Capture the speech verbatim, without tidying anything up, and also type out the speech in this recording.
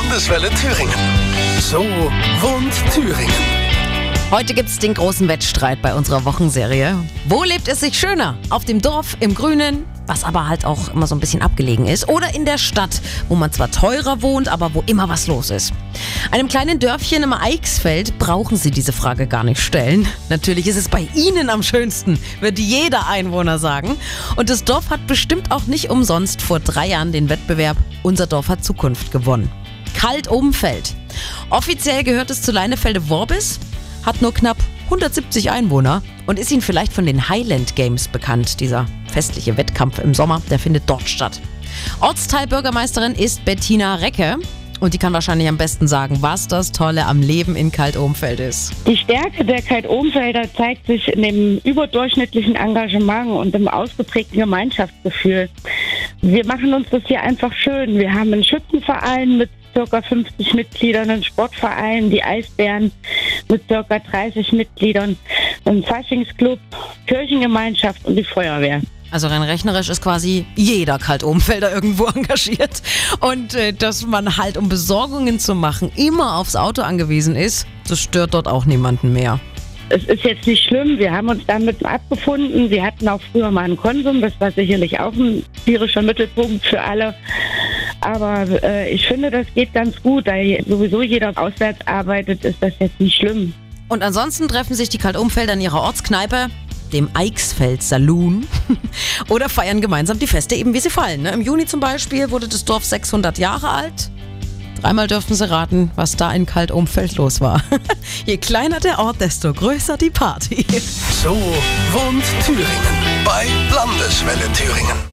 Landeswelle Thüringen. So wohnt Thüringen. Heute gibt es den großen Wettstreit bei unserer Wochenserie. Wo lebt es sich schöner? Auf dem Dorf, im Grünen, was aber halt auch immer so ein bisschen abgelegen ist. Oder in der Stadt, wo man zwar teurer wohnt, aber wo immer was los ist. Einem kleinen Dörfchen im Eichsfeld brauchen Sie diese Frage gar nicht stellen. Natürlich ist es bei Ihnen am schönsten, wird jeder Einwohner sagen. Und das Dorf hat bestimmt auch nicht umsonst vor drei Jahren den Wettbewerb Unser Dorf hat Zukunft gewonnen. Kaltohmfeld. Offiziell gehört es zu Leinefelde-Worbis, hat nur knapp hundertsiebzig Einwohner und ist Ihnen vielleicht von den Highland Games bekannt, dieser festliche Wettkampf im Sommer, der findet dort statt. Ortsteilbürgermeisterin ist Bettina Recke. Und die kann wahrscheinlich am besten sagen, was das Tolle am Leben in Kaltohmfeld ist. Die Stärke der Kaltohmfelder zeigt sich in dem überdurchschnittlichen Engagement und im ausgeprägten Gemeinschaftsgefühl. Wir machen uns das hier einfach schön. Wir haben einen Schützenverein mit ca. fünfzig Mitgliedern, einen Sportverein, die Eisbären mit ca. dreißig Mitgliedern, einen Faschingsclub, Kirchengemeinschaft und die Feuerwehr. Also rein rechnerisch ist quasi jeder Kaltohmfelder irgendwo engagiert. Und äh, dass man halt, um Besorgungen zu machen, immer aufs Auto angewiesen ist, das stört dort auch niemanden mehr. Es ist jetzt nicht schlimm, wir haben uns damit abgefunden. Wir hatten auch früher mal einen Konsum, das war sicherlich auch ein tierischer Mittelpunkt für alle. Aber äh, ich finde, das geht ganz gut, da sowieso jeder auswärts arbeitet, ist das jetzt nicht schlimm. Und ansonsten treffen sich die Kaltohmfelder in ihrer Ortskneipe, dem Eichsfeld Saloon, oder feiern gemeinsam die Feste eben, wie sie fallen. Im Juni zum Beispiel wurde das Dorf sechshundert Jahre alt. Dreimal dürfen Sie raten, was da in Kaltohmfeld los war. Je kleiner der Ort, desto größer die Party. So wohnt Thüringen bei Landeswelle Thüringen.